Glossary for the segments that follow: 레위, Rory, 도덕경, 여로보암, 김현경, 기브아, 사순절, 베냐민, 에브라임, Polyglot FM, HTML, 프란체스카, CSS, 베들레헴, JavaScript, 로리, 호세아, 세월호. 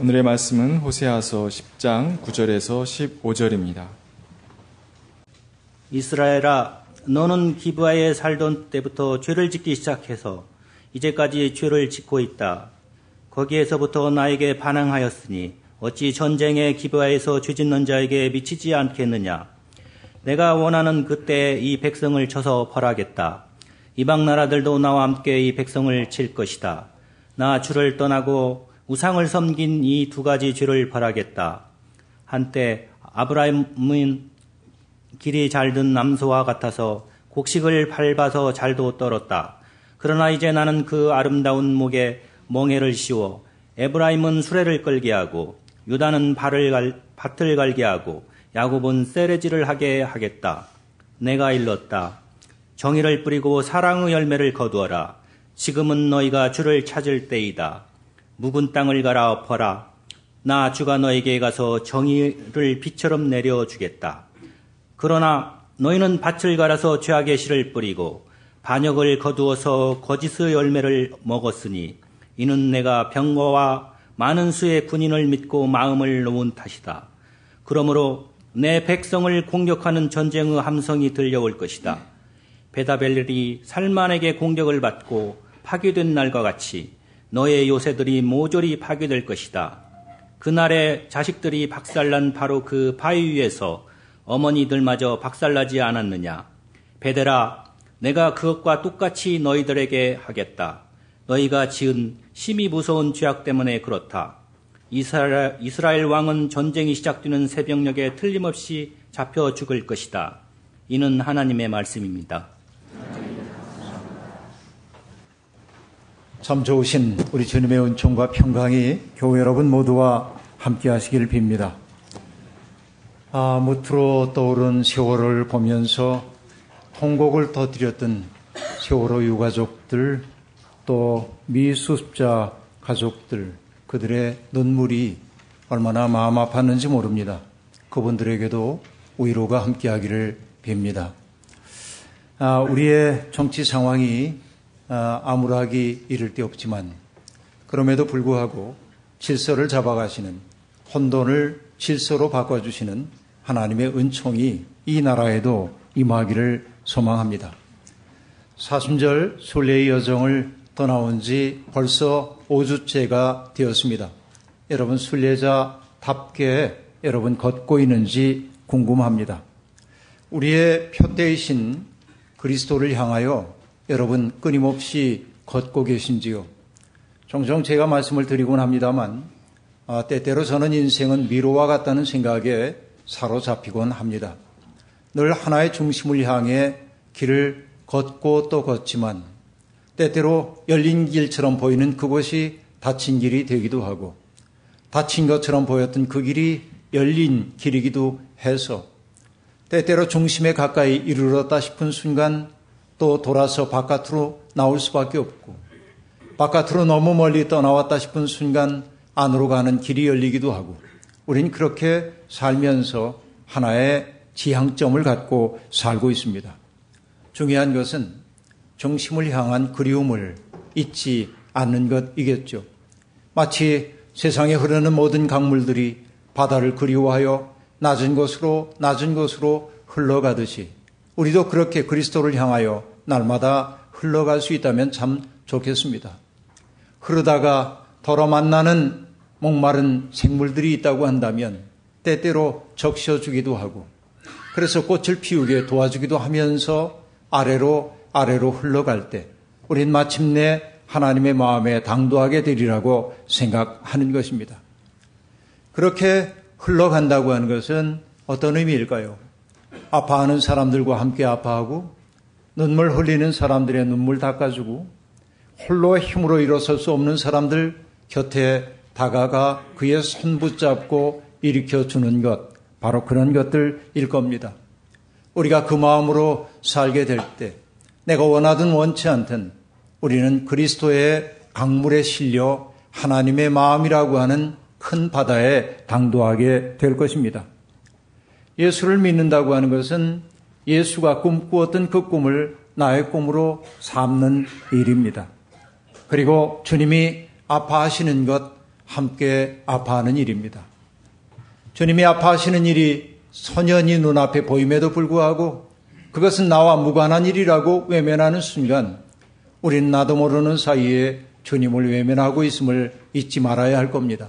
오늘의 말씀은 호세아서 10장 9절에서 15절입니다. 이스라엘아, 너는 기브아에 살던 때부터 죄를 짓기 시작해서 이제까지 죄를 짓고 있다. 거기에서부터 나에게 반항하였으니 어찌 전쟁에 기브아에서 죄짓는 자에게 미치지 않겠느냐. 내가 원하는 그때 이 백성을 쳐서 벌하겠다. 이방 나라들도 나와 함께 이 백성을 칠 것이다. 나 주를 떠나고 우상을 섬긴 이 두 가지 죄를 벌하겠다. 한때 에브라임은 길이 잘 든 남소와 같아서 곡식을 밟아서 잘도 떨었다. 그러나 이제 나는 그 아름다운 목에 멍에를 씌워 에브라임은 수레를 끌게 하고 유다는 밭을 갈게 하고 야곱은 세레지를 하게 하겠다. 내가 일렀다. 정의를 뿌리고 사랑의 열매를 거두어라. 지금은 너희가 주를 찾을 때이다. 묵은 땅을 갈아 엎어라. 나 주가 너에게 가서 정의를 비처럼 내려주겠다. 그러나 너희는 밭을 갈아서 죄악의 씨를 뿌리고 반역을 거두어서 거짓의 열매를 먹었으니 이는 내가 병거와 많은 수의 군인을 믿고 마음을 놓은 탓이다. 그러므로 내 백성을 공격하는 전쟁의 함성이 들려올 것이다. 베다벨이 살만에게 공격을 받고 파괴된 날과 같이 너의 요새들이 모조리 파괴될 것이다. 그날에 자식들이 박살난 바로 그 바위 위에서 어머니들마저 박살나지 않았느냐. 베델아, 내가 그것과 똑같이 너희들에게 하겠다. 너희가 지은 심히 무서운 죄악 때문에 그렇다. 이스라엘 왕은 전쟁이 시작되는 새벽녘에 틀림없이 잡혀 죽을 것이다. 이는 하나님의 말씀입니다. 참 좋으신 우리 주님의 은총과 평강이 교회 여러분 모두와 함께 하시길 빕니다. 무트로 떠오른 세월호를 보면서 통곡을 터뜨렸던 세월호 유가족들, 또 미수습자 가족들, 그들의 눈물이 얼마나 마음 아팠는지 모릅니다. 그분들에게도 위로가 함께 하기를 빕니다. 우리의 정치 상황이 암울하기 이를 데 없지만 그럼에도 불구하고 질서를 잡아가시는, 혼돈을 질서로 바꿔주시는 하나님의 은총이 이 나라에도 임하기를 소망합니다. 사순절 순례의 여정을 떠나온 지 벌써 5주째가 되었습니다. 여러분 순례자답게 여러분 걷고 있는지 궁금합니다. 우리의 표대이신 그리스도를 향하여 여러분 끊임없이 걷고 계신지요? 종종 제가 말씀을 드리곤 합니다만 때때로 저는 인생은 미로와 같다는 생각에 사로잡히곤 합니다. 늘 하나의 중심을 향해 길을 걷고 또 걷지만 때때로 열린 길처럼 보이는 그곳이 닫힌 길이 되기도 하고 닫힌 것처럼 보였던 그 길이 열린 길이기도 해서 때때로 중심에 가까이 이르렀다 싶은 순간 또 돌아서 바깥으로 나올 수밖에 없고 바깥으로 너무 멀리 떠나왔다 싶은 순간 안으로 가는 길이 열리기도 하고 우린 그렇게 살면서 하나의 지향점을 갖고 살고 있습니다. 중요한 것은 중심을 향한 그리움을 잊지 않는 것이겠죠. 마치 세상에 흐르는 모든 강물들이 바다를 그리워하여 낮은 곳으로 흘러가듯이 우리도 그렇게 그리스도를 향하여 날마다 흘러갈 수 있다면 참 좋겠습니다. 흐르다가 더러 만나는 목마른 생물들이 있다고 한다면 때때로 적셔주기도 하고 그래서 꽃을 피우게 도와주기도 하면서 아래로 흘러갈 때 우린 마침내 하나님의 마음에 당도하게 되리라고 생각하는 것입니다. 그렇게 흘러간다고 하는 것은 어떤 의미일까요? 아파하는 사람들과 함께 아파하고 눈물 흘리는 사람들의 눈물 닦아주고 홀로 힘으로 일어설 수 없는 사람들 곁에 다가가 그의 손 붙잡고 일으켜주는 것, 바로 그런 것들일 겁니다. 우리가 그 마음으로 살게 될 때 내가 원하든 원치 않든 우리는 그리스도의 강물에 실려 하나님의 마음이라고 하는 큰 바다에 당도하게 될 것입니다. 예수를 믿는다고 하는 것은 예수가 꿈꾸었던 그 꿈을 나의 꿈으로 삼는 일입니다. 그리고 주님이 아파하시는 것, 함께 아파하는 일입니다. 주님이 아파하시는 일이 선연히 눈앞에 보임에도 불구하고 그것은 나와 무관한 일이라고 외면하는 순간 우린 나도 모르는 사이에 주님을 외면하고 있음을 잊지 말아야 할 겁니다.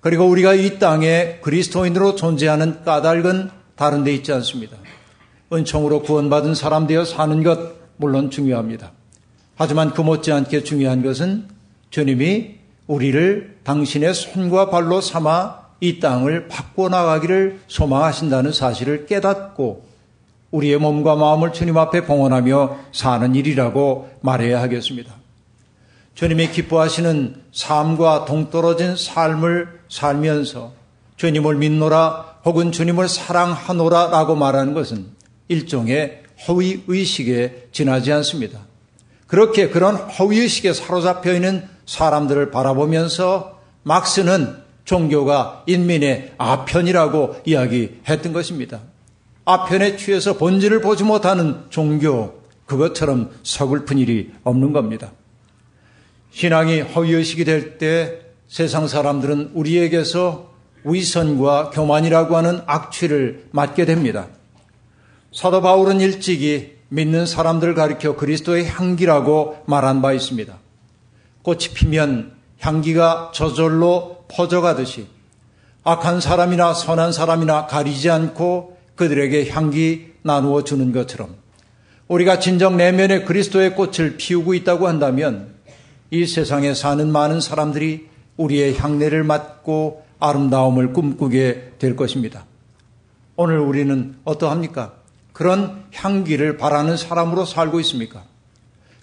그리고 우리가 이 땅에 그리스도인으로 존재하는 까닭은 다른 데 있지 않습니다. 은총으로 구원받은 사람 되어 사는 것 물론 중요합니다. 하지만 그 못지않게 중요한 것은 주님이 우리를 당신의 손과 발로 삼아 이 땅을 바꿔 나가기를 소망하신다는 사실을 깨닫고 우리의 몸과 마음을 주님 앞에 봉헌하며 사는 일이라고 말해야 하겠습니다. 주님이 기뻐하시는 삶과 동떨어진 삶을 살면서 주님을 믿노라 혹은 주님을 사랑하노라 라고 말하는 것은 일종의 허위의식에 지나지 않습니다. 그렇게 그런 허위의식에 사로잡혀 있는 사람들을 바라보면서 막스는 종교가 인민의 아편이라고 이야기했던 것입니다. 아편에 취해서 본질을 보지 못하는 종교, 그것처럼 서글픈 일이 없는 겁니다. 신앙이 허위의식이 될 때 세상 사람들은 우리에게서 위선과 교만이라고 하는 악취를 맡게 됩니다. 사도 바울은 일찍이 믿는 사람들을 가리켜 그리스도의 향기라고 말한 바 있습니다. 꽃이 피면 향기가 저절로 퍼져가듯이 악한 사람이나 선한 사람이나 가리지 않고 그들에게 향기 나누어 주는 것처럼 우리가 진정 내면의 그리스도의 꽃을 피우고 있다고 한다면 이 세상에 사는 많은 사람들이 우리의 향내를 맡고 아름다움을 꿈꾸게 될 것입니다. 오늘 우리는 어떠합니까? 그런 향기를 바라는 사람으로 살고 있습니까?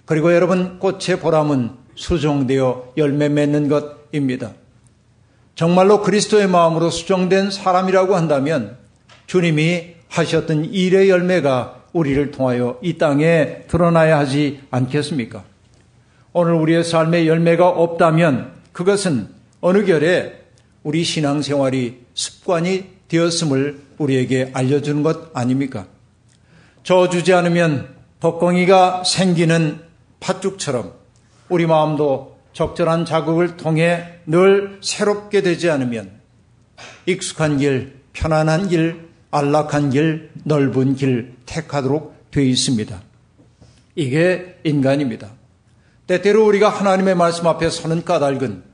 그리고 여러분, 꽃의 보람은 수정되어 열매 맺는 것입니다. 정말로 그리스도의 마음으로 수정된 사람이라고 한다면 주님이 하셨던 일의 열매가 우리를 통하여 이 땅에 드러나야 하지 않겠습니까? 오늘 우리의 삶에 열매가 없다면 그것은 어느 결에 우리 신앙생활이 습관이 되었음을 우리에게 알려주는 것 아닙니까? 저어주지 않으면 덕공이가 생기는 팥죽처럼 우리 마음도 적절한 자극을 통해 늘 새롭게 되지 않으면 익숙한 길, 편안한 길, 안락한 길, 넓은 길 택하도록 되어 있습니다. 이게 인간입니다. 때때로 우리가 하나님의 말씀 앞에 서는 까닭은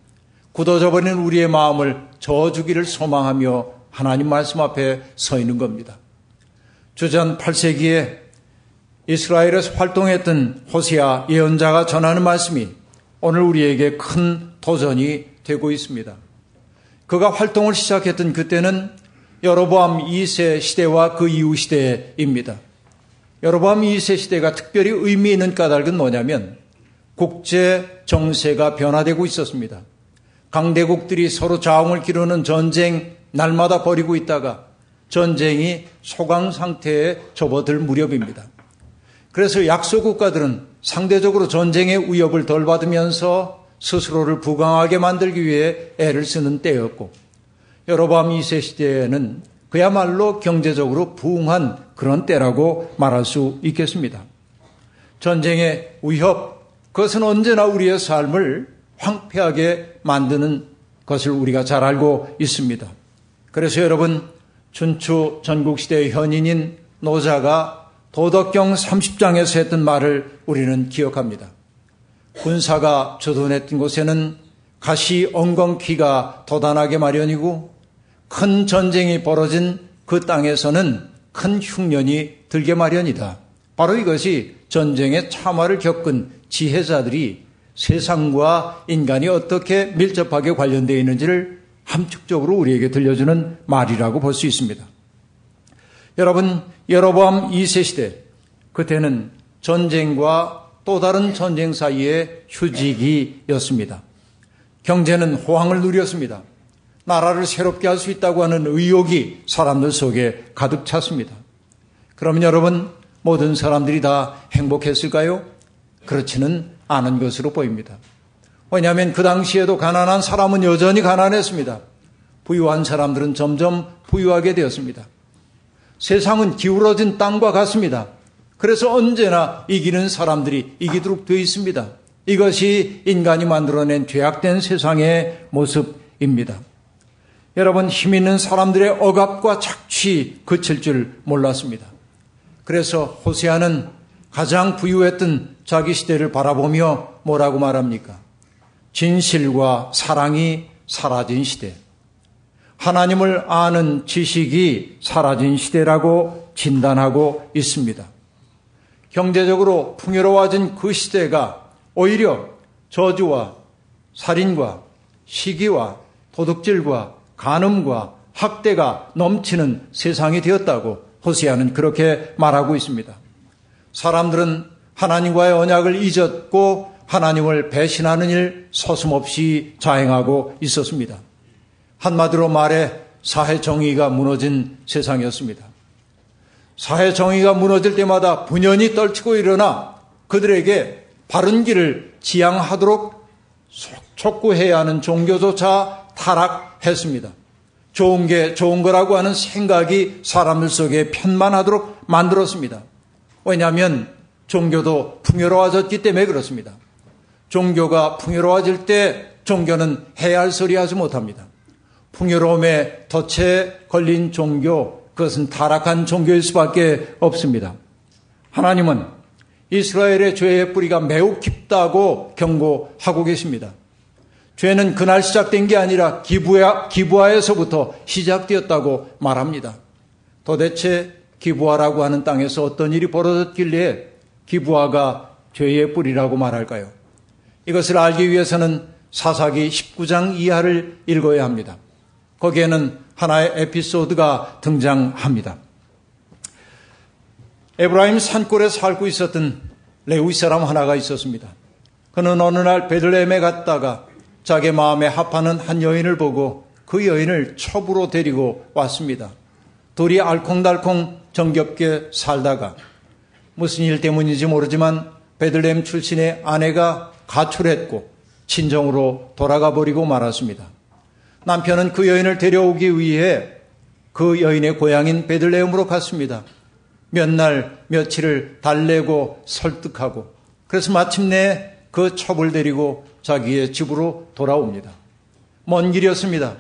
굳어져버린 우리의 마음을 저어주기를 소망하며 하나님 말씀 앞에 서 있는 겁니다. 주전 8세기에 이스라엘에서 활동했던 호세아 예언자가 전하는 말씀이 오늘 우리에게 큰 도전이 되고 있습니다. 그가 활동을 시작했던 그때는 여로보암 2세 시대와 그 이후 시대입니다. 여로보암 2세 시대가 특별히 의미 있는 까닭은 뭐냐면 국제 정세가 변화되고 있었습니다. 강대국들이 서로 자웅을 기루는 전쟁 날마다 벌이고 있다가 전쟁이 소강 상태에 접어들 무렵입니다. 그래서 약소국가들은 상대적으로 전쟁의 위협을 덜 받으면서 스스로를 부강하게 만들기 위해 애를 쓰는 때였고 여로보암 2세 시대에는 그야말로 경제적으로 부흥한 그런 때라고 말할 수 있겠습니다. 전쟁의 위협, 그것은 언제나 우리의 삶을 황폐하게 만드는 것을 우리가 잘 알고 있습니다. 그래서 여러분, 춘추 전국시대의 현인인 노자가 도덕경 30장에서 했던 말을 우리는 기억합니다. 군사가 주둔했던 곳에는 가시 엉겅퀴가 돋아나게 마련이고 큰 전쟁이 벌어진 그 땅에서는 큰 흉년이 들게 마련이다. 바로 이것이 전쟁의 참화를 겪은 지혜자들이 세상과 인간이 어떻게 밀접하게 관련되어 있는지를 함축적으로 우리에게 들려주는 말이라고 볼 수 있습니다. 여러분, 여로보암 2세 시대, 그때는 전쟁과 또 다른 전쟁 사이의 휴지기였습니다. 경제는 호황을 누렸습니다. 나라를 새롭게 할 수 있다고 하는 의욕이 사람들 속에 가득 찼습니다. 그러면 여러분, 모든 사람들이 다 행복했을까요? 그렇지는 않은 것으로 보입니다. 왜냐하면 그 당시에도 가난한 사람은 여전히 가난했습니다. 부유한 사람들은 점점 부유하게 되었습니다. 세상은 기울어진 땅과 같습니다. 그래서 언제나 이기는 사람들이 이기도록 되어 있습니다. 이것이 인간이 만들어낸 죄악된 세상의 모습입니다. 여러분, 힘 있는 사람들의 억압과 착취 그칠 줄 몰랐습니다. 그래서 호세아는 가장 부유했던 자기 시대를 바라보며 뭐라고 말합니까? 진실과 사랑이 사라진 시대, 하나님을 아는 지식이 사라진 시대라고 진단하고 있습니다. 경제적으로 풍요로워진 그 시대가 오히려 저주와 살인과 시기와 도둑질과 간음과 학대가 넘치는 세상이 되었다고 호세아는 그렇게 말하고 있습니다. 사람들은 하나님과의 언약을 잊었고 하나님을 배신하는 일 서슴없이 자행하고 있었습니다. 한마디로 말해 사회 정의가 무너진 세상이었습니다. 사회 정의가 무너질 때마다 분연히 떨치고 일어나 그들에게 바른 길을 지향하도록 촉구해야 하는 종교조차 타락했습니다. 좋은 게 좋은 거라고 하는 생각이 사람들 속에 편만하도록 만들었습니다. 왜냐하면 종교도 풍요로워졌기 때문에 그렇습니다. 종교가 풍요로워질 때 종교는 해야 할 소리 하지 못합니다. 풍요로움에 덫에 걸린 종교, 그것은 타락한 종교일 수밖에 없습니다. 하나님은 이스라엘의 죄의 뿌리가 매우 깊다고 경고하고 계십니다. 죄는 그날 시작된 게 아니라 기브아에서부터 시작되었다고 말합니다. 도대체 기브아라고 하는 땅에서 어떤 일이 벌어졌길래 기브아가 죄의 뿌리라고 말할까요? 이것을 알기 위해서는 사사기 19장 이하를 읽어야 합니다. 거기에는 하나의 에피소드가 등장합니다. 에브라임 산골에 살고 있었던 레위 사람 하나가 있었습니다. 그는 어느 날 베들레헴에 갔다가 자기 마음에 합하는 한 여인을 보고 그 여인을 첩으로 데리고 왔습니다. 둘이 알콩달콩 정겹게 살다가 무슨 일 때문인지 모르지만 베들레헴 출신의 아내가 가출했고 친정으로 돌아가 버리고 말았습니다. 남편은 그 여인을 데려오기 위해 그 여인의 고향인 베들레헴으로 갔습니다. 몇 날 며칠을 달래고 설득하고 그래서 마침내 그 첩을 데리고 자기의 집으로 돌아옵니다. 먼 길이었습니다.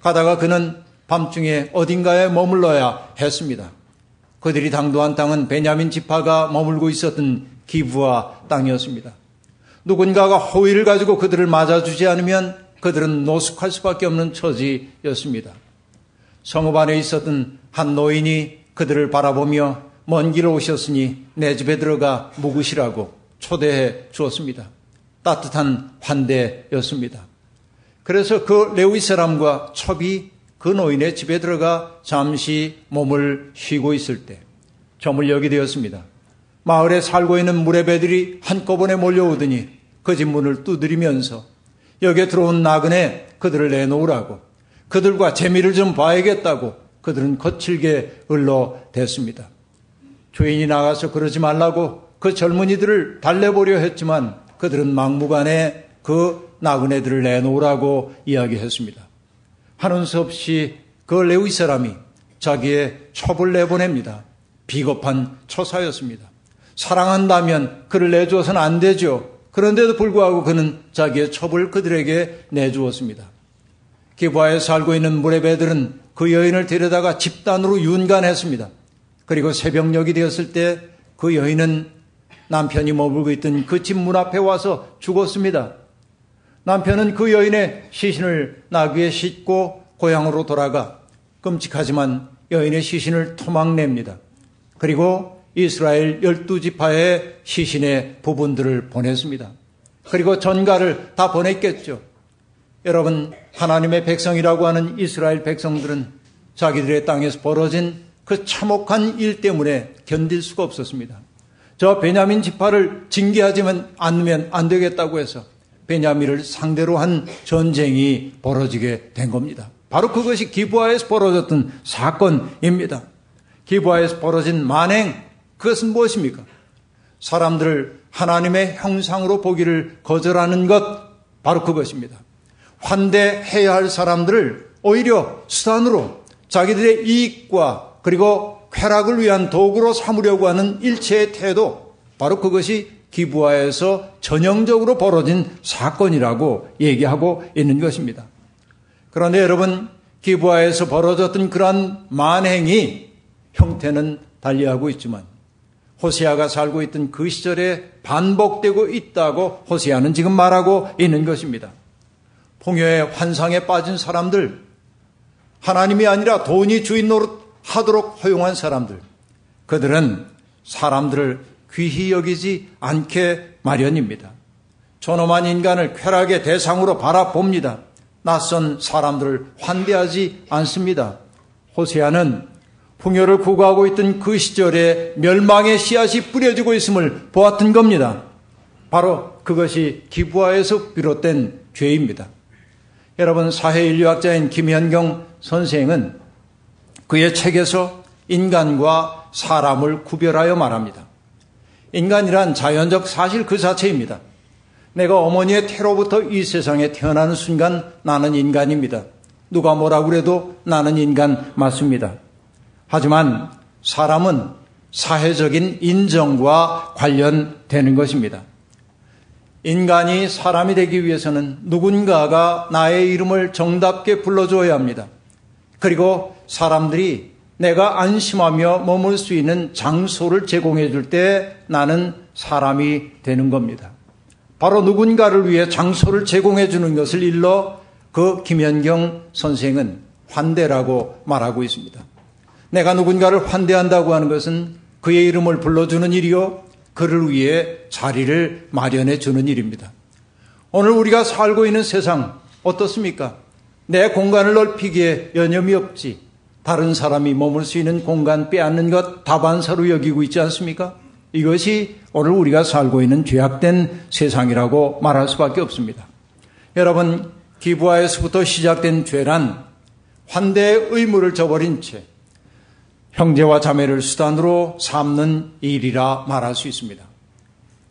가다가 그는 밤중에 어딘가에 머물러야 했습니다. 그들이 당도한 땅은 베냐민 지파가 머물고 있었던 기브아 땅이었습니다. 누군가가 호의를 가지고 그들을 맞아주지 않으면 그들은 노숙할 수밖에 없는 처지였습니다. 성읍 안에 있었던 한 노인이 그들을 바라보며 먼 길을 오셨으니 내 집에 들어가 묵으시라고 초대해 주었습니다. 따뜻한 환대였습니다. 그래서 그 레위 사람과 첩이 그 노인의 집에 들어가 잠시 몸을 쉬고 있을 때 저물녘이 되었습니다. 마을에 살고 있는 무레배들이 한꺼번에 몰려오더니 그 집 문을 두드리면서 여기에 들어온 나그네 그들을 내놓으라고, 그들과 재미를 좀 봐야겠다고 그들은 거칠게 을러댔습니다. 주인이 나가서 그러지 말라고 그 젊은이들을 달래보려 했지만 그들은 막무가내 그 나그네들을 내놓으라고 이야기했습니다. 하는 수 없이 그 레위 사람이 자기의 첩을 내보냅니다. 비겁한 처사였습니다. 사랑한다면 그를 내주어서는 안 되죠. 그런데도 불구하고 그는 자기의 첩을 그들에게 내주었습니다. 기브아에 살고 있는 무레배들은 그 여인을 데려다가 집단으로 윤간했습니다. 그리고 새벽녘이 되었을 때 그 여인은 남편이 머물고 있던 그 집 문 앞에 와서 죽었습니다. 남편은 그 여인의 시신을 나귀에 싣고 고향으로 돌아가 끔찍하지만 여인의 시신을 토막냅니다. 그리고 이스라엘 12지파의 시신의 부분들을 보냈습니다. 그리고 전가를 다 보냈겠죠. 여러분, 하나님의 백성이라고 하는 이스라엘 백성들은 자기들의 땅에서 벌어진 그 참혹한 일 때문에 견딜 수가 없었습니다. 저 베냐민 지파를 징계하지 않으면 안 되겠다고 해서 베냐민을 상대로 한 전쟁이 벌어지게 된 겁니다. 바로 그것이 기브아에서 벌어졌던 사건입니다. 기브아에서 벌어진 만행, 그것은 무엇입니까? 사람들을 하나님의 형상으로 보기를 거절하는 것, 바로 그것입니다. 환대해야 할 사람들을 오히려 수단으로 자기들의 이익과 그리고 쾌락을 위한 도구로 삼으려고 하는 일체의 태도, 바로 그것이 기브아에서 전형적으로 벌어진 사건이라고 얘기하고 있는 것입니다. 그런데 여러분, 기브아에서 벌어졌던 그러한 만행이 형태는 달리하고 있지만 호세아가 살고 있던 그 시절에 반복되고 있다고 호세아는 지금 말하고 있는 것입니다. 풍요의 환상에 빠진 사람들, 하나님이 아니라 돈이 주인 노릇하도록 허용한 사람들, 그들은 사람들을 귀히 여기지 않게 마련입니다. 존엄한 인간을 쾌락의 대상으로 바라봅니다. 낯선 사람들을 환대하지 않습니다. 호세아는 풍요를 구가하고 있던 그 시절에 멸망의 씨앗이 뿌려지고 있음을 보았던 겁니다. 바로 그것이 기브아에서 비롯된 죄입니다. 여러분, 사회인류학자인 김현경 선생은 그의 책에서 인간과 사람을 구별하여 말합니다. 인간이란 자연적 사실 그 자체입니다. 내가 어머니의 태로부터 이 세상에 태어나는 순간 나는 인간입니다. 누가 뭐라고 그래도 나는 인간 맞습니다. 하지만 사람은 사회적인 인정과 관련되는 것입니다. 인간이 사람이 되기 위해서는 누군가가 나의 이름을 정답게 불러줘야 합니다. 그리고 사람들이 내가 안심하며 머물 수 있는 장소를 제공해 줄 때 나는 사람이 되는 겁니다. 바로 누군가를 위해 장소를 제공해 주는 것을 일러 그 김현경 선생은 환대라고 말하고 있습니다. 내가 누군가를 환대한다고 하는 것은 그의 이름을 불러주는 일이요, 그를 위해 자리를 마련해 주는 일입니다. 오늘 우리가 살고 있는 세상 어떻습니까? 내 공간을 넓히기에 여념이 없지 다른 사람이 머물 수 있는 공간 빼앗는 것 다반사로 여기고 있지 않습니까? 이것이 오늘 우리가 살고 있는 죄악된 세상이라고 말할 수밖에 없습니다. 여러분, 기브아에서부터 시작된 죄란 환대의 의무를 저버린 채 형제와 자매를 수단으로 삼는 일이라 말할 수 있습니다.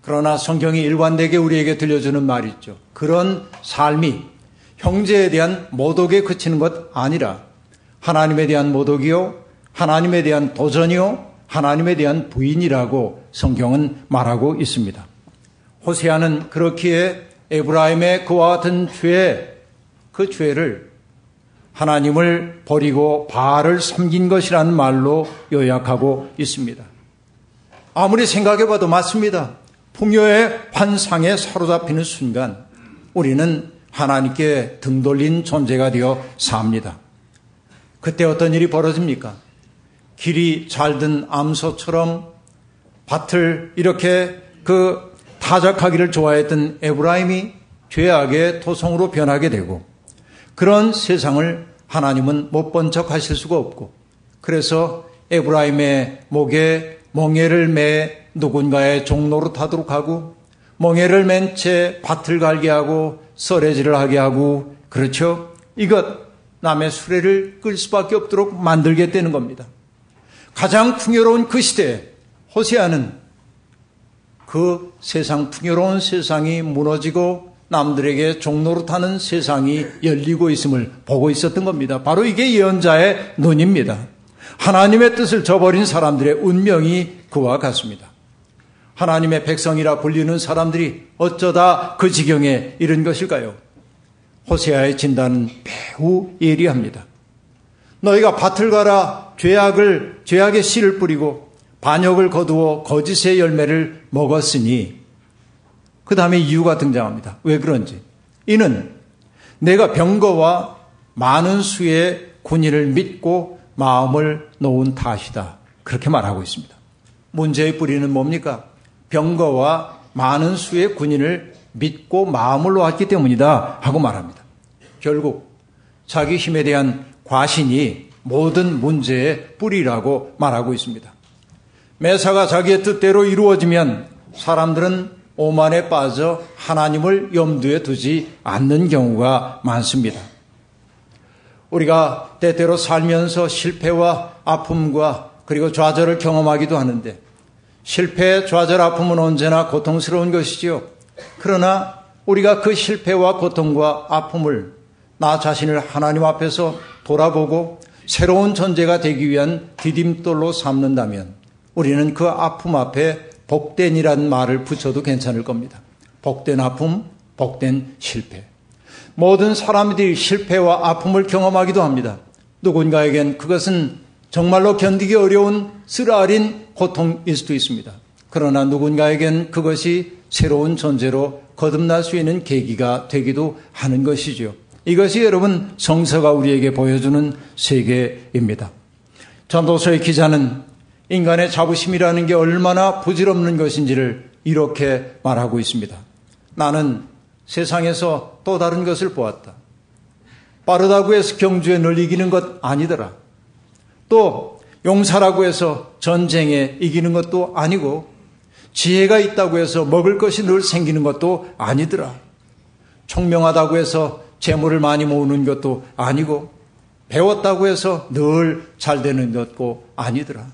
그러나 성경이 일관되게 우리에게 들려주는 말이 있죠. 그런 삶이 형제에 대한 모독에 그치는 것 아니라 하나님에 대한 모독이요, 하나님에 대한 도전이요, 하나님에 대한 부인이라고 성경은 말하고 있습니다. 호세아는 그렇기에 에브라임의 그와 같은 죄, 그 죄를 하나님을 버리고 바알을 섬긴 것이라는 말로 요약하고 있습니다. 아무리 생각해봐도 맞습니다. 풍요의 환상에 사로잡히는 순간 우리는 하나님께 등 돌린 존재가 되어 삽니다. 그때 어떤 일이 벌어집니까? 길이 잘든 암소처럼 밭을 이렇게 타작하기를 좋아했던 에브라임이 죄악의 토성으로 변하게 되고, 그런 세상을 하나님은 못 본 척 하실 수가 없고, 그래서 에브라임의 목에 멍에를 매 누군가의 종노릇 하도록 하고, 멍에를 맨 채 밭을 갈게 하고 썰애질을 하게 하고, 그렇죠? 이것 남의 수레를 끌 수밖에 없도록 만들게 되는 겁니다. 가장 풍요로운 그 시대에 호세아는 그 세상, 풍요로운 세상이 무너지고 남들에게 종노릇하는 세상이 열리고 있음을 보고 있었던 겁니다. 바로 이게 예언자의 눈입니다. 하나님의 뜻을 저버린 사람들의 운명이 그와 같습니다. 하나님의 백성이라 불리는 사람들이 어쩌다 그 지경에 이른 것일까요? 호세아의 진단은 매우 예리합니다. 너희가 밭을 가라, 죄악의 씨를 뿌리고 반역을 거두어 거짓의 열매를 먹었으니, 그 다음에 이유가 등장합니다. 왜 그런지. 이는 내가 병거와 많은 수의 군인을 믿고 마음을 놓은 탓이다. 그렇게 말하고 있습니다. 문제의 뿌리는 뭡니까? 병거와 많은 수의 군인을 믿고 마음을 놓았기 때문이다 하고 말합니다. 결국 자기 힘에 대한 과신이 모든 문제의 뿌리라고 말하고 있습니다. 매사가 자기의 뜻대로 이루어지면 사람들은 오만에 빠져 하나님을 염두에 두지 않는 경우가 많습니다. 우리가 때때로 살면서 실패와 아픔과 그리고 좌절을 경험하기도 하는데, 실패, 좌절, 아픔은 언제나 고통스러운 것이지요. 그러나 우리가 그 실패와 고통과 아픔을 나 자신을 하나님 앞에서 돌아보고 새로운 존재가 되기 위한 디딤돌로 삼는다면 우리는 그 아픔 앞에 복된이란 말을 붙여도 괜찮을 겁니다. 복된 아픔, 복된 실패. 모든 사람들이 실패와 아픔을 경험하기도 합니다. 누군가에겐 그것은 정말로 견디기 어려운 쓰라린 고통일 수도 있습니다. 그러나 누군가에겐 그것이 새로운 존재로 거듭날 수 있는 계기가 되기도 하는 것이죠. 이것이 여러분 성서가 우리에게 보여주는 세계입니다. 전도서의 기자는 인간의 자부심이라는 게 얼마나 부질없는 것인지를 이렇게 말하고 있습니다. 나는 세상에서 또 다른 것을 보았다. 빠르다고 해서 경주에 널 이기는 것 아니더라. 또 용사라고 해서 전쟁에 이기는 것도 아니고 지혜가 있다고 해서 먹을 것이 늘 생기는 것도 아니더라. 총명하다고 해서 재물을 많이 모으는 것도 아니고 배웠다고 해서 늘 잘 되는 것도 아니더라.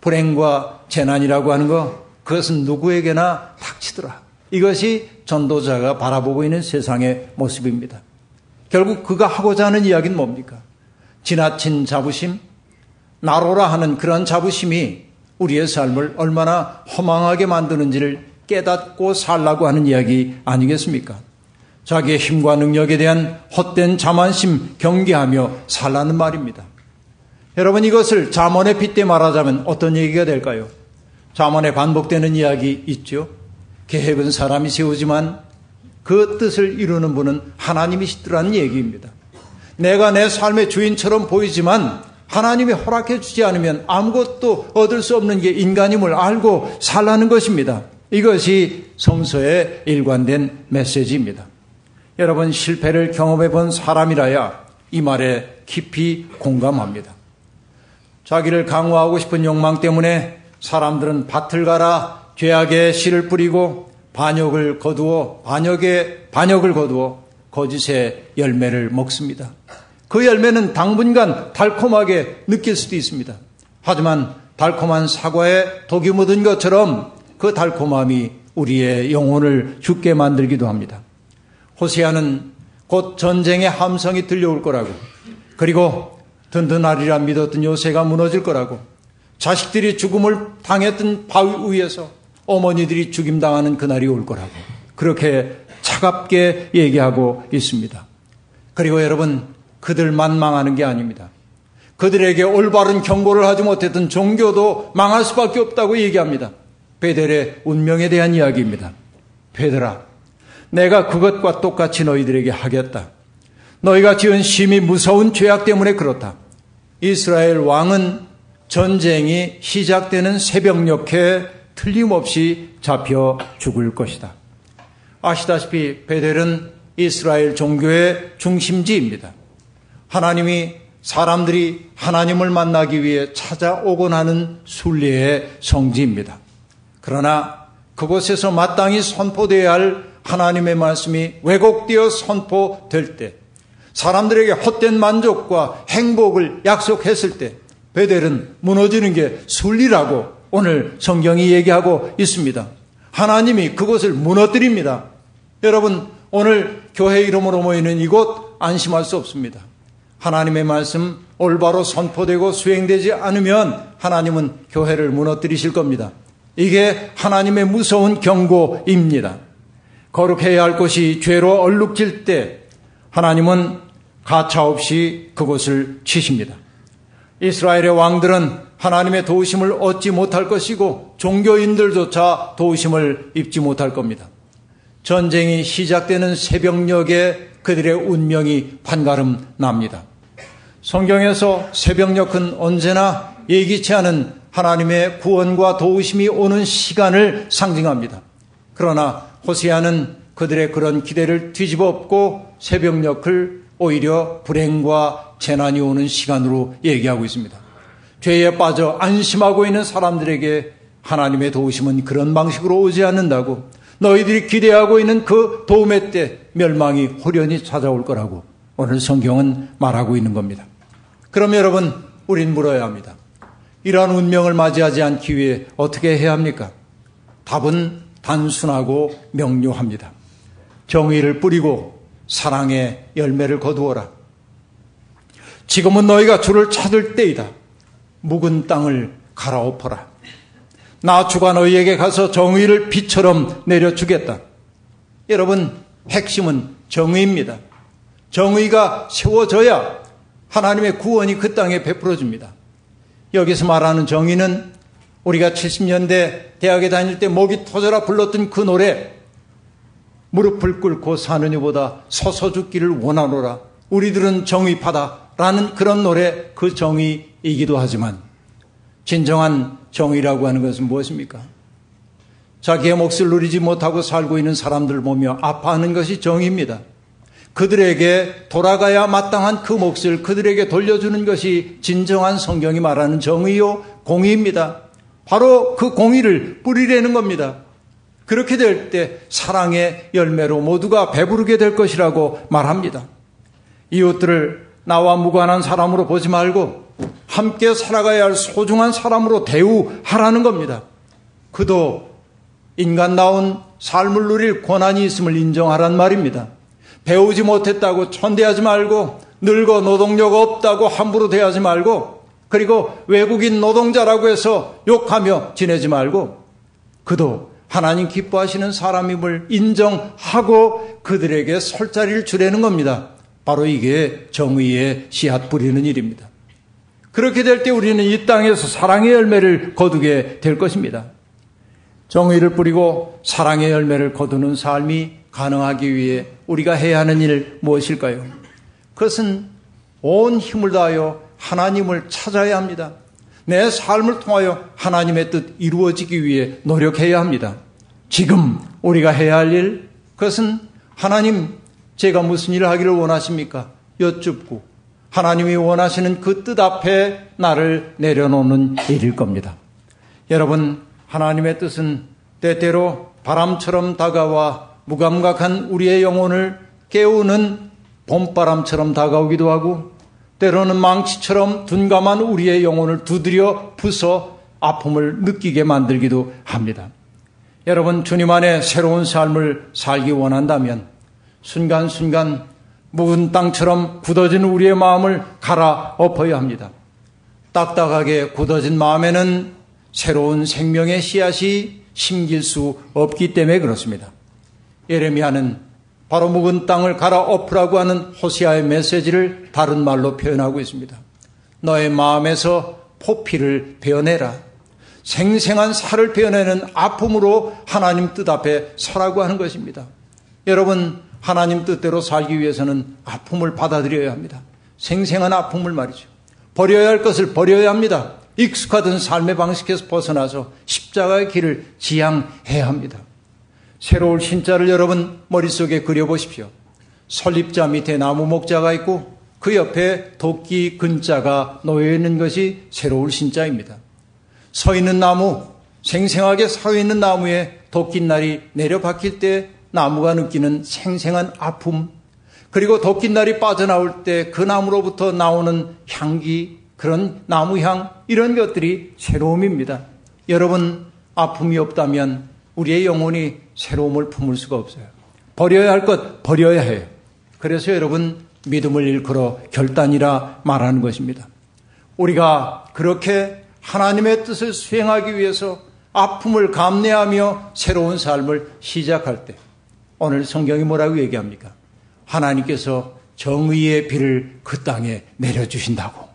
불행과 재난이라고 하는 거 그것은 누구에게나 닥치더라. 이것이 전도자가 바라보고 있는 세상의 모습입니다. 결국 그가 하고자 하는 이야기는 뭡니까? 지나친 자부심, 나로라 하는 그런 자부심이 우리의 삶을 얼마나 허망하게 만드는지를 깨닫고 살라고 하는 이야기 아니겠습니까? 자기의 힘과 능력에 대한 헛된 자만심 경계하며 살라는 말입니다. 여러분 이것을 잠언의 핏대 말하자면 어떤 얘기가 될까요? 잠언에 반복되는 이야기 있죠. 계획은 사람이 세우지만 그 뜻을 이루는 분은 하나님이시더라는 얘기입니다. 내가 내 삶의 주인처럼 보이지만 하나님이 허락해 주지 않으면 아무것도 얻을 수 없는 게 인간임을 알고 살라는 것입니다. 이것이 성서의 일관된 메시지입니다. 여러분 실패를 경험해 본 사람이라야 이 말에 깊이 공감합니다. 자기를 강화하고 싶은 욕망 때문에 사람들은 밭을 갈아 죄악에 씨를 뿌리고 반역을 거두어 거짓의 열매를 먹습니다. 그 열매는 당분간 달콤하게 느낄 수도 있습니다. 하지만 달콤한 사과에 독이 묻은 것처럼 그 달콤함이 우리의 영혼을 죽게 만들기도 합니다. 호세아는 곧 전쟁의 함성이 들려올 거라고, 그리고 든든하리라 믿었던 요새가 무너질 거라고, 자식들이 죽음을 당했던 바위 위에서 어머니들이 죽임당하는 그날이 올 거라고 그렇게 차갑게 얘기하고 있습니다. 그리고 여러분 그들만 망하는 게 아닙니다. 그들에게 올바른 경고를 하지 못했던 종교도 망할 수밖에 없다고 얘기합니다. 베델의 운명에 대한 이야기입니다. 베델아, 내가 그것과 똑같이 너희들에게 하겠다. 너희가 지은 심히 무서운 죄악 때문에 그렇다. 이스라엘 왕은 전쟁이 시작되는 새벽녘에 틀림없이 잡혀 죽을 것이다. 아시다시피 베델은 이스라엘 종교의 중심지입니다. 하나님이 사람들이 하나님을 만나기 위해 찾아오곤 하는 순례의 성지입니다. 그러나 그곳에서 마땅히 선포되어야 할 하나님의 말씀이 왜곡되어 선포될 때, 사람들에게 헛된 만족과 행복을 약속했을 때 베델은 무너지는 게 순리라고 오늘 성경이 얘기하고 있습니다. 하나님이 그것을 무너뜨립니다. 여러분 오늘 교회 이름으로 모이는 이곳 안심할 수 없습니다. 하나님의 말씀 올바로 선포되고 수행되지 않으면 하나님은 교회를 무너뜨리실 겁니다. 이게 하나님의 무서운 경고입니다. 거룩해야 할 곳이 죄로 얼룩질 때 하나님은 가차없이 그곳을 치십니다. 이스라엘의 왕들은 하나님의 도우심을 얻지 못할 것이고 종교인들조차 도우심을 입지 못할 겁니다. 전쟁이 시작되는 새벽녘에 그들의 운명이 판가름 납니다. 성경에서 새벽녘은 언제나 예기치 않은 하나님의 구원과 도우심이 오는 시간을 상징합니다. 그러나 호세아는 그들의 그런 기대를 뒤집어 엎고 새벽녘을 오히려 불행과 재난이 오는 시간으로 얘기하고 있습니다. 죄에 빠져 안심하고 있는 사람들에게 하나님의 도우심은 그런 방식으로 오지 않는다고, 너희들이 기대하고 있는 그 도움의 때 멸망이 홀연히 찾아올 거라고 오늘 성경은 말하고 있는 겁니다. 그럼 여러분 우린 물어야 합니다. 이러한 운명을 맞이하지 않기 위해 어떻게 해야 합니까? 답은 단순하고 명료합니다. 정의를 뿌리고 사랑의 열매를 거두어라. 지금은 너희가 주를 찾을 때이다. 묵은 땅을 갈아엎어라. 나 주가 너희에게 가서 정의를 비처럼 내려주겠다. 여러분, 핵심은 정의입니다. 정의가 세워져야 하나님의 구원이 그 땅에 베풀어집니다. 여기서 말하는 정의는 우리가 70년대 대학에 다닐 때 목이 터져라 불렀던 그 노래, 무릎을 꿇고 사는 이보다 서서 죽기를 원하노라, 우리들은 정의파다라는 그런 노래, 그 정의이기도 하지만 진정한 정의라고 하는 것은 무엇입니까? 자기의 몫을 누리지 못하고 살고 있는 사람들을 보며 아파하는 것이 정의입니다. 그들에게 돌아가야 마땅한 그 몫을 그들에게 돌려주는 것이 진정한 성경이 말하는 정의요 공의입니다. 바로 그 공의를 뿌리려는 겁니다. 그렇게 될 때 사랑의 열매로 모두가 배부르게 될 것이라고 말합니다. 이웃들을 나와 무관한 사람으로 보지 말고 함께 살아가야 할 소중한 사람으로 대우하라는 겁니다. 그도 인간다운 삶을 누릴 권한이 있음을 인정하란 말입니다. 배우지 못했다고 천대하지 말고, 늙어 노동력 없다고 함부로 대하지 말고, 그리고 외국인 노동자라고 해서 욕하며 지내지 말고, 그도 하나님 기뻐하시는 사람임을 인정하고 그들에게 설 자리를 주려는 겁니다. 바로 이게 정의의 씨앗 뿌리는 일입니다. 그렇게 될 때 우리는 이 땅에서 사랑의 열매를 거두게 될 것입니다. 정의를 뿌리고 사랑의 열매를 거두는 삶이 가능하기 위해 우리가 해야 하는 일 무엇일까요? 그것은 온 힘을 다하여 하나님을 찾아야 합니다. 내 삶을 통하여 하나님의 뜻 이루어지기 위해 노력해야 합니다. 지금 우리가 해야 할 일, 그것은 하나님, 제가 무슨 일을 하기를 원하십니까? 여쭙고 하나님이 원하시는 그 뜻 앞에 나를 내려놓는 일일 겁니다. 여러분, 하나님의 뜻은 때때로 바람처럼 다가와 무감각한 우리의 영혼을 깨우는 봄바람처럼 다가오기도 하고, 때로는 망치처럼 둔감한 우리의 영혼을 두드려 부숴 아픔을 느끼게 만들기도 합니다. 여러분, 주님 안에 새로운 삶을 살기 원한다면 순간순간 묵은 땅처럼 굳어진 우리의 마음을 갈아엎어야 합니다. 딱딱하게 굳어진 마음에는 새로운 생명의 씨앗이 심길 수 없기 때문에 그렇습니다. 예레미야는 바로 묵은 땅을 갈아엎으라고 하는 호세아의 메시지를 다른 말로 표현하고 있습니다. 너의 마음에서 포피를 베어내라. 생생한 살을 베어내는 아픔으로 하나님 뜻 앞에 서라고 하는 것입니다. 여러분, 하나님 뜻대로 살기 위해서는 아픔을 받아들여야 합니다. 생생한 아픔을 말이죠. 버려야 할 것을 버려야 합니다. 익숙하던 삶의 방식에서 벗어나서 십자가의 길을 지향해야 합니다. 새로운 신자를 여러분 머릿속에 그려보십시오. 설립자 밑에 나무 목자가 있고 그 옆에 도끼 근자가 놓여있는 것이 새로운 신자입니다. 서 있는 나무, 생생하게 서 있는 나무에 도끼날이 내려박힐 때 나무가 느끼는 생생한 아픔, 그리고 도끼날이 빠져나올 때 그 나무로부터 나오는 향기, 그런 나무향, 이런 것들이 새로움입니다. 여러분, 아픔이 없다면 우리의 영혼이 새로움을 품을 수가 없어요. 버려야 할 것 버려야 해요. 그래서 여러분, 믿음을 일컬어 결단이라 말하는 것입니다. 우리가 그렇게 하나님의 뜻을 수행하기 위해서 아픔을 감내하며 새로운 삶을 시작할 때 오늘 성경이 뭐라고 얘기합니까? 하나님께서 정의의 비를 그 땅에 내려주신다고.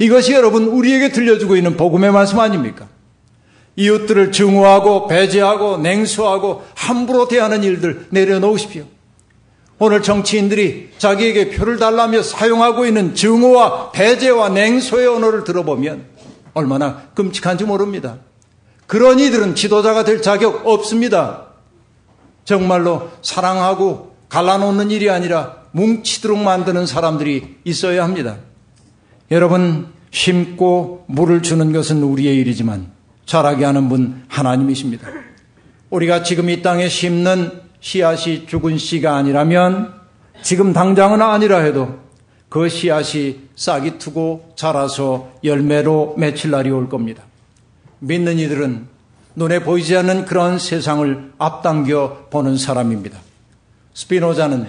이것이 여러분 우리에게 들려주고 있는 복음의 말씀 아닙니까? 이웃들을 증오하고 배제하고 냉소하고 함부로 대하는 일들 내려놓으십시오. 오늘 정치인들이 자기에게 표를 달라며 사용하고 있는 증오와 배제와 냉소의 언어를 들어보면 얼마나 끔찍한지 모릅니다. 그런 이들은 지도자가 될 자격 없습니다. 정말로 사랑하고 갈라놓는 일이 아니라 뭉치도록 만드는 사람들이 있어야 합니다. 여러분, 심고 물을 주는 것은 우리의 일이지만 자라게 하는 분 하나님이십니다. 우리가 지금 이 땅에 심는 씨앗이 죽은 씨가 아니라면, 지금 당장은 아니라 해도 그 씨앗이 싹이 트고 자라서 열매로 맺힐 날이 올 겁니다. 믿는 이들은 눈에 보이지 않는 그런 세상을 앞당겨 보는 사람입니다. 스피노자는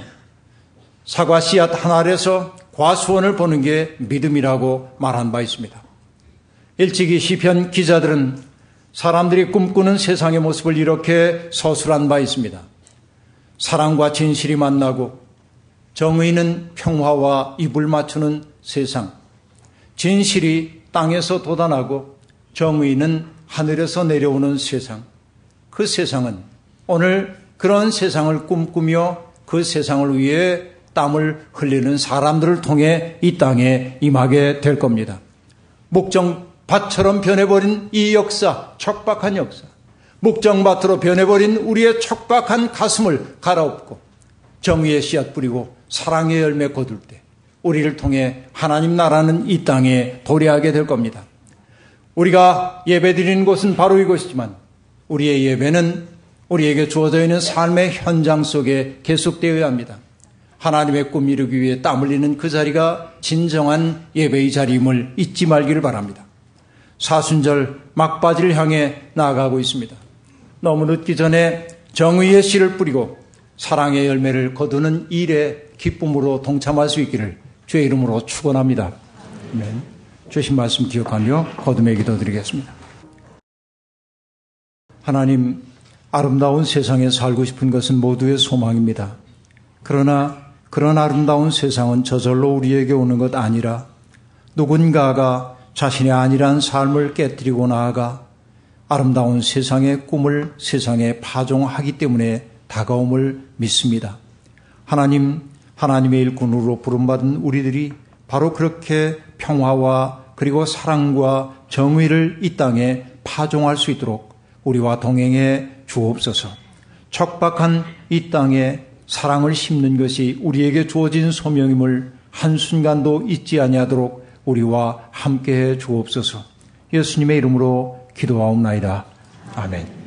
사과 씨앗 한 알에서 과수원을 보는 게 믿음이라고 말한 바 있습니다. 일찍이 시편 기자들은 사람들이 꿈꾸는 세상의 모습을 이렇게 서술한 바 있습니다. 사랑과 진실이 만나고 정의는 평화와 입을 맞추는 세상, 진실이 땅에서 돋아나고 정의는 하늘에서 내려오는 세상. 그 세상은 오늘 그런 세상을 꿈꾸며 그 세상을 위해 땀을 흘리는 사람들을 통해 이 땅에 임하게 될 겁니다. 목정밭처럼 변해버린 이 역사, 척박한 역사, 목정밭으로 변해버린 우리의 척박한 가슴을 갈아엎고 정의의 씨앗 뿌리고 사랑의 열매 거둘 때 우리를 통해 하나님 나라는 이 땅에 도래하게 될 겁니다. 우리가 예배드리는 곳은 바로 이곳이지만 우리의 예배는 우리에게 주어져 있는 삶의 현장 속에 계속되어야 합니다. 하나님의 꿈 이루기 위해 땀 흘리는 그 자리가 진정한 예배의 자리임을 잊지 말기를 바랍니다. 사순절 막바지를 향해 나아가고 있습니다. 너무 늦기 전에 정의의 씨를 뿌리고 사랑의 열매를 거두는 일에 기쁨으로 동참할 수 있기를 주의 이름으로 축원합니다. 아멘. 주신 말씀 기억하며 거듭의 기도 드리겠습니다. 하나님, 아름다운 세상에 살고 싶은 것은 모두의 소망입니다. 그러나 그런 아름다운 세상은 저절로 우리에게 오는 것 아니라 누군가가 자신의 안일한 삶을 깨뜨리고 나아가 아름다운 세상의 꿈을 세상에 파종하기 때문에 다가옴을 믿습니다. 하나님, 하나님의 일꾼으로 부름받은 우리들이 바로 그렇게 평화와 그리고 사랑과 정의를 이 땅에 파종할 수 있도록 우리와 동행해 주옵소서. 척박한 이 땅에 사랑을 심는 것이 우리에게 주어진 소명임을 한순간도 잊지 아니하도록 우리와 함께해 주옵소서. 예수님의 이름으로 기도하옵나이다. 아멘.